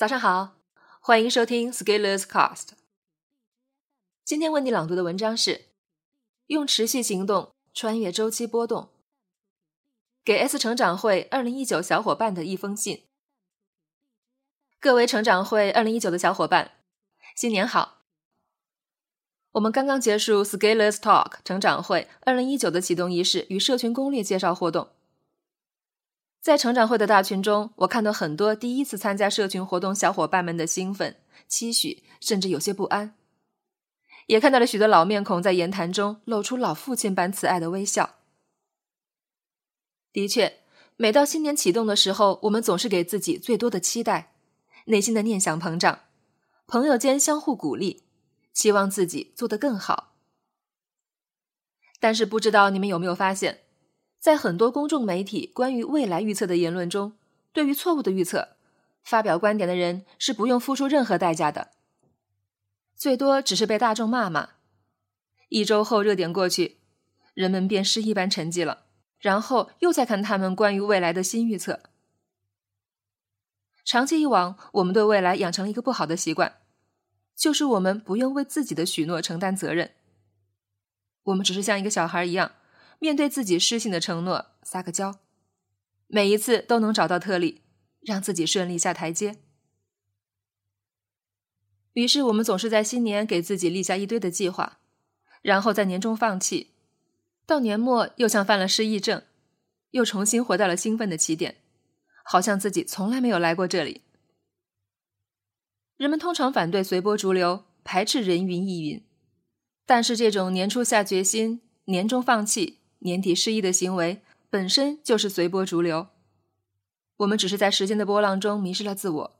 早上好，欢迎收听 ScalersCast。 今天为你朗读的文章是用持续行动穿越周期波动，给 S 成长会2019小伙伴的一封信。各位成长会2019的小伙伴，新年好。我们刚刚结束 ScalersTalk 成长会2019的启动仪式与社群攻略介绍活动。在成长会的大群中，我看到很多第一次参加社群活动小伙伴们的兴奋、期许，甚至有些不安。也看到了许多老面孔在言谈中露出老父亲般慈爱的微笑。的确，每到新年启动的时候，我们总是给自己最多的期待，内心的念想膨胀，朋友间相互鼓励，期望自己做得更好。但是不知道你们有没有发现，在很多公众媒体关于未来预测的言论中，对于错误的预测，发表观点的人是不用付出任何代价的，最多只是被大众骂骂。一周后热点过去，人们便失忆般沉寂了，然后又再看他们关于未来的新预测。长期以往，我们对未来养成了一个不好的习惯，就是我们不用为自己的许诺承担责任。我们只是像一个小孩一样，面对自己失信的承诺撒个娇，每一次都能找到特例，让自己顺利下台阶。于是我们总是在新年给自己立下一堆的计划，然后在年终放弃，到年末又像犯了失忆症，又重新回到了兴奋的起点，好像自己从来没有来过这里。人们通常反对随波逐流，排斥人云亦云，但是这种年初下决心、年终放弃、年底失忆的行为本身就是随波逐流，我们只是在时间的波浪中迷失了自我。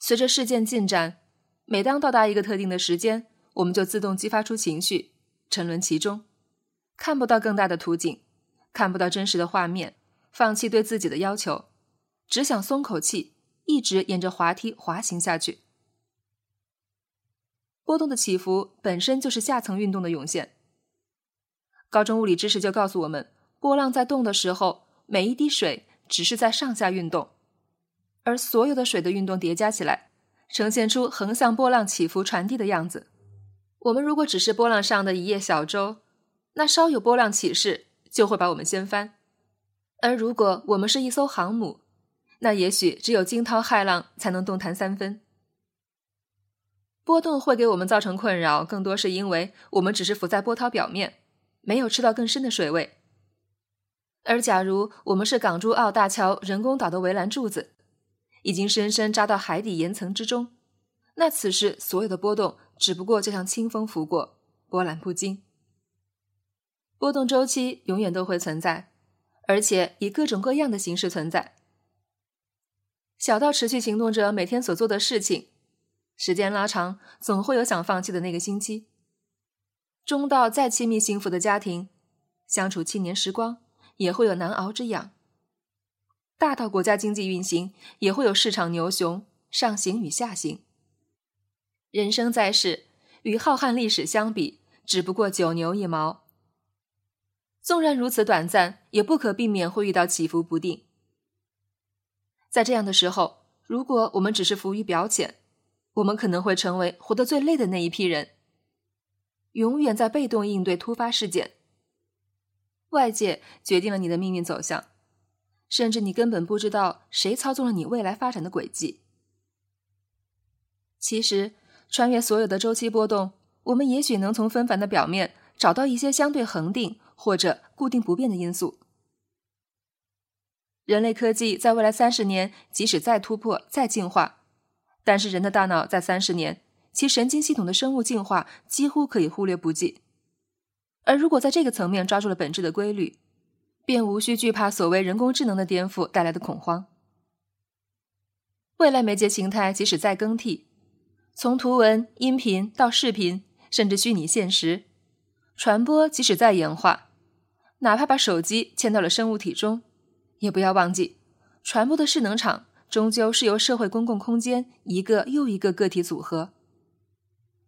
随着事件进展，每当到达一个特定的时间，我们就自动激发出情绪，沉沦其中，看不到更大的图景，看不到真实的画面，放弃对自己的要求，只想松口气，一直沿着滑梯滑行下去。波动的起伏本身就是下层运动的涌现。高中物理知识就告诉我们，波浪在动的时候，每一滴水只是在上下运动，而所有的水的运动叠加起来，呈现出横向波浪起伏传递的样子。我们如果只是波浪上的一叶小舟，那稍有波浪起势就会把我们掀翻，而如果我们是一艘航母，那也许只有惊涛骇浪才能动弹三分。波动会给我们造成困扰，更多是因为我们只是浮在波涛表面，没有吃到更深的水位。而假如我们是港珠澳大桥人工岛的围栏柱子，已经深深扎到海底岩层之中，那此时所有的波动只不过就像清风拂过，波澜不惊。波动周期永远都会存在，而且以各种各样的形式存在。小到持续行动者每天所做的事情，时间拉长，总会有想放弃的那个星期。中到再亲密幸福的家庭，相处7年时光也会有难熬之痒；大到国家经济运行，也会有市场牛熊、上行与下行。人生在世，与浩瀚历史相比，只不过9牛1毛。纵然如此短暂，也不可避免会遇到起伏不定。在这样的时候，如果我们只是浮于表浅，我们可能会成为活得最累的那一批人，永远在被动应对突发事件。外界决定了你的命运走向，甚至你根本不知道谁操纵了你未来发展的轨迹。其实，穿越所有的周期波动，我们也许能从纷繁的表面找到一些相对恒定或者固定不变的因素。人类科技在未来30年即使再突破、再进化，但是人的大脑在30年其神经系统的生物进化几乎可以忽略不计，而如果在这个层面抓住了本质的规律，便无需惧怕所谓人工智能的颠覆带来的恐慌。未来媒介形态即使再更替，从图文、音频到视频，甚至虚拟现实，传播即使再演化，哪怕把手机嵌到了生物体中，也不要忘记，传播的势能场终究是由社会公共空间一个又一个个体组合。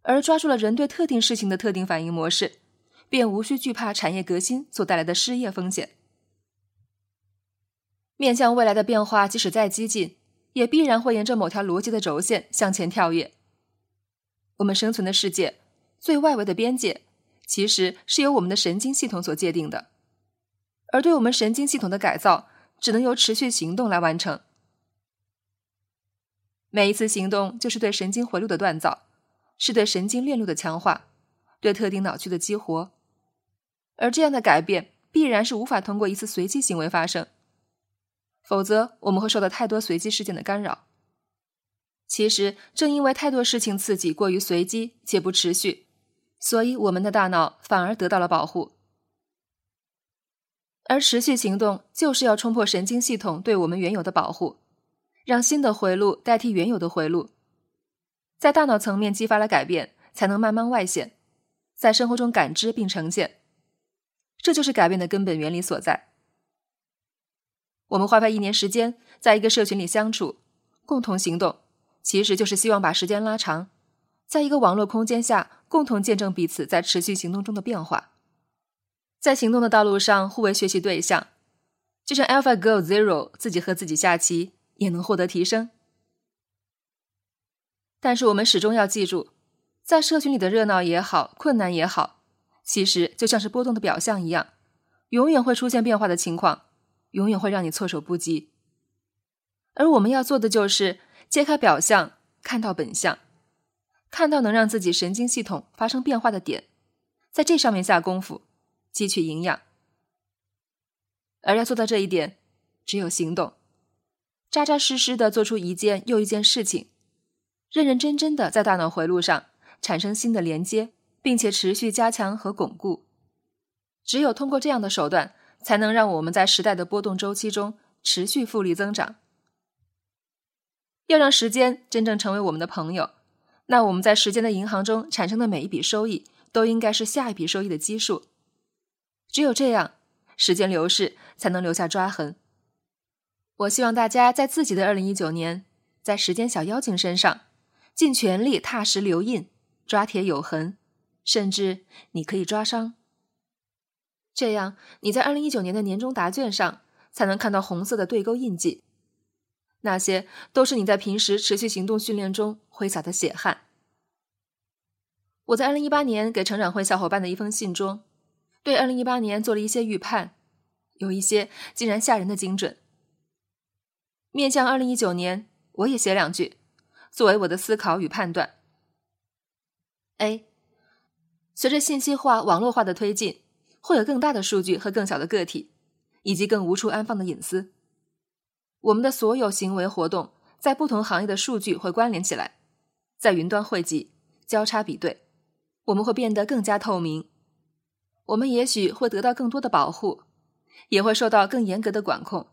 而抓住了人对特定事情的特定反应模式，便无需惧怕产业革新所带来的失业风险。面向未来的变化即使再激进，也必然会沿着某条逻辑的轴线向前跳跃。我们生存的世界最外围的边界其实是由我们的神经系统所界定的，而对我们神经系统的改造只能由持续行动来完成。每一次行动就是对神经回路的锻造，是对神经链路的强化，对特定脑区的激活，而这样的改变必然是无法通过一次随机行为发生，否则我们会受到太多随机事件的干扰。其实正因为太多事情刺激过于随机且不持续，所以我们的大脑反而得到了保护。而持续行动就是要冲破神经系统对我们原有的保护，让新的回路代替原有的回路，在大脑层面激发了改变，才能慢慢外显，在生活中感知并呈现。这就是改变的根本原理所在。我们花费1年时间在一个社群里相处，共同行动，其实就是希望把时间拉长，在一个网络空间下共同见证彼此在持续行动中的变化，在行动的道路上互为学习对象，就像 AlphaGo Zero 自己和自己下棋也能获得提升。但是我们始终要记住，在社群里的热闹也好，困难也好，其实就像是波动的表象一样，永远会出现变化的情况，永远会让你措手不及。而我们要做的就是揭开表象，看到本相，看到能让自己神经系统发生变化的点，在这上面下功夫，汲取营养。而要做到这一点，只有行动，扎扎实实地做出一件又一件事情，认认真真地在大脑回路上产生新的连接，并且持续加强和巩固。只有通过这样的手段，才能让我们在时代的波动周期中持续复利增长。要让时间真正成为我们的朋友，那我们在时间的银行中产生的每一笔收益，都应该是下一笔收益的基数。只有这样，时间流逝才能留下抓痕。我希望大家在自己的2019年，在时间小妖精身上，尽全力踏实留印，抓铁有痕，甚至你可以抓伤，这样你在2019年的年终答卷上才能看到红色的对勾印记，那些都是你在平时持续行动训练中挥洒的血汗。我在2018年给成长会小伙伴的一封信中，对2018年做了一些预判，有一些竟然吓人的精准。面向2019年，我也写两句作为我的思考与判断。 A，随着信息化、网络化的推进，会有更大的数据和更小的个体，以及更无处安放的隐私。我们的所有行为活动，在不同行业的数据会关联起来，在云端汇集、交叉比对，我们会变得更加透明。我们也许会得到更多的保护，也会受到更严格的管控，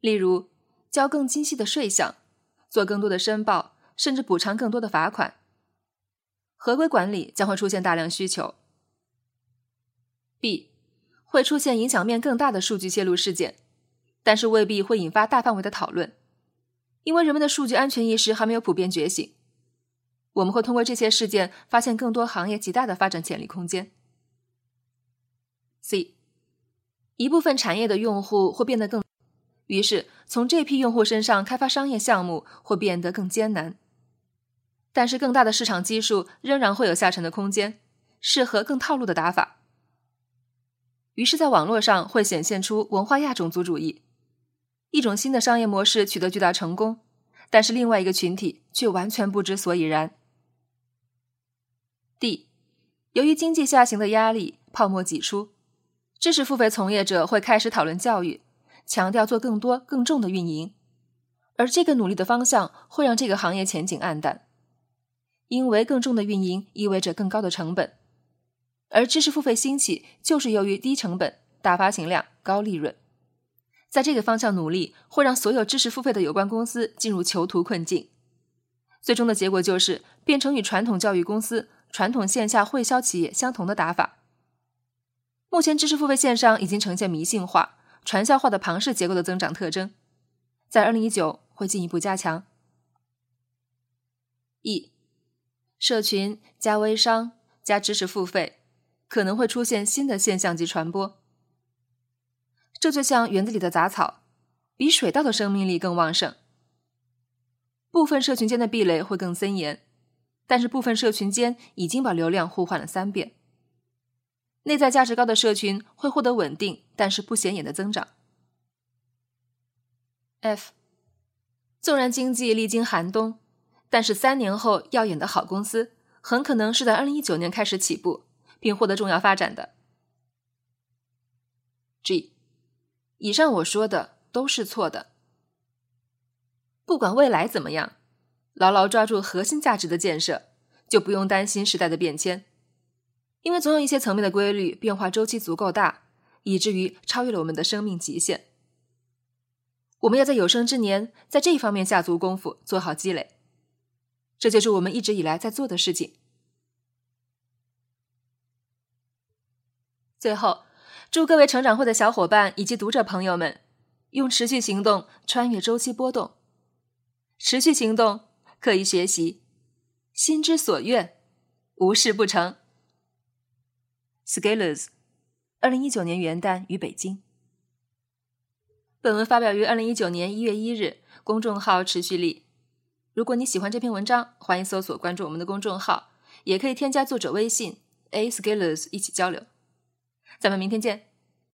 例如交更精细的税项，做更多的申报，甚至补偿更多的罚款。合规管理将会出现大量需求。 B， 会出现影响面更大的数据泄露事件，但是未必会引发大范围的讨论，因为人们的数据安全意识还没有普遍觉醒。我们会通过这些事件发现更多行业极大的发展潜力空间。 C， 一部分产业的用户会变得更，于是从这批用户身上开发商业项目会变得更艰难。但是更大的市场基数仍然会有下沉的空间，适合更套路的打法。于是在网络上会显现出文化亚种族主义，一种新的商业模式取得巨大成功，但是另外一个群体却完全不知所以然。 D， 由于经济下行的压力，泡沫挤出，知识付费从业者会开始讨论教育，强调做更多更重的运营，而这个努力的方向会让这个行业前景黯淡，因为更重的运营意味着更高的成本，而知识付费兴起就是由于低成本、大发行量、高利润。在这个方向努力会让所有知识付费的有关公司进入囚徒困境，最终的结果就是变成与传统教育公司、传统线下会销企业相同的打法。目前知识付费线上已经呈现迷信化、传销化的庞氏结构的增长特征，在2019会进一步加强。 E，社群加微商加知识付费可能会出现新的现象及传播，这就像园子里的杂草，比水稻的生命力更旺盛，部分社群间的壁垒会更森严，但是部分社群间已经把流量互换了3遍。内在价值高的社群会获得稳定但是不显眼的增长。F. 纵然经济历经寒冬，但是3年后耀眼的好公司很可能是在2019年开始起步并获得重要发展的。G. 以上我说的都是错的。不管未来怎么样，牢牢抓住核心价值的建设，就不用担心时代的变迁，因为总有一些层面的规律变化周期足够大，以至于超越了我们的生命极限。我们要在有生之年在这一方面下足功夫，做好积累，这就是我们一直以来在做的事情。最后，祝各位成长会的小伙伴以及读者朋友们用持续行动穿越周期波动，持续行动，刻意学习，心之所愿，无事不成。Scalers 2019年元旦于北京。本文发表于2019年1月1日，公众号持续力。如果你喜欢这篇文章，欢迎搜索关注我们的公众号，也可以添加作者微信 A Scalers 一起交流。咱们明天见。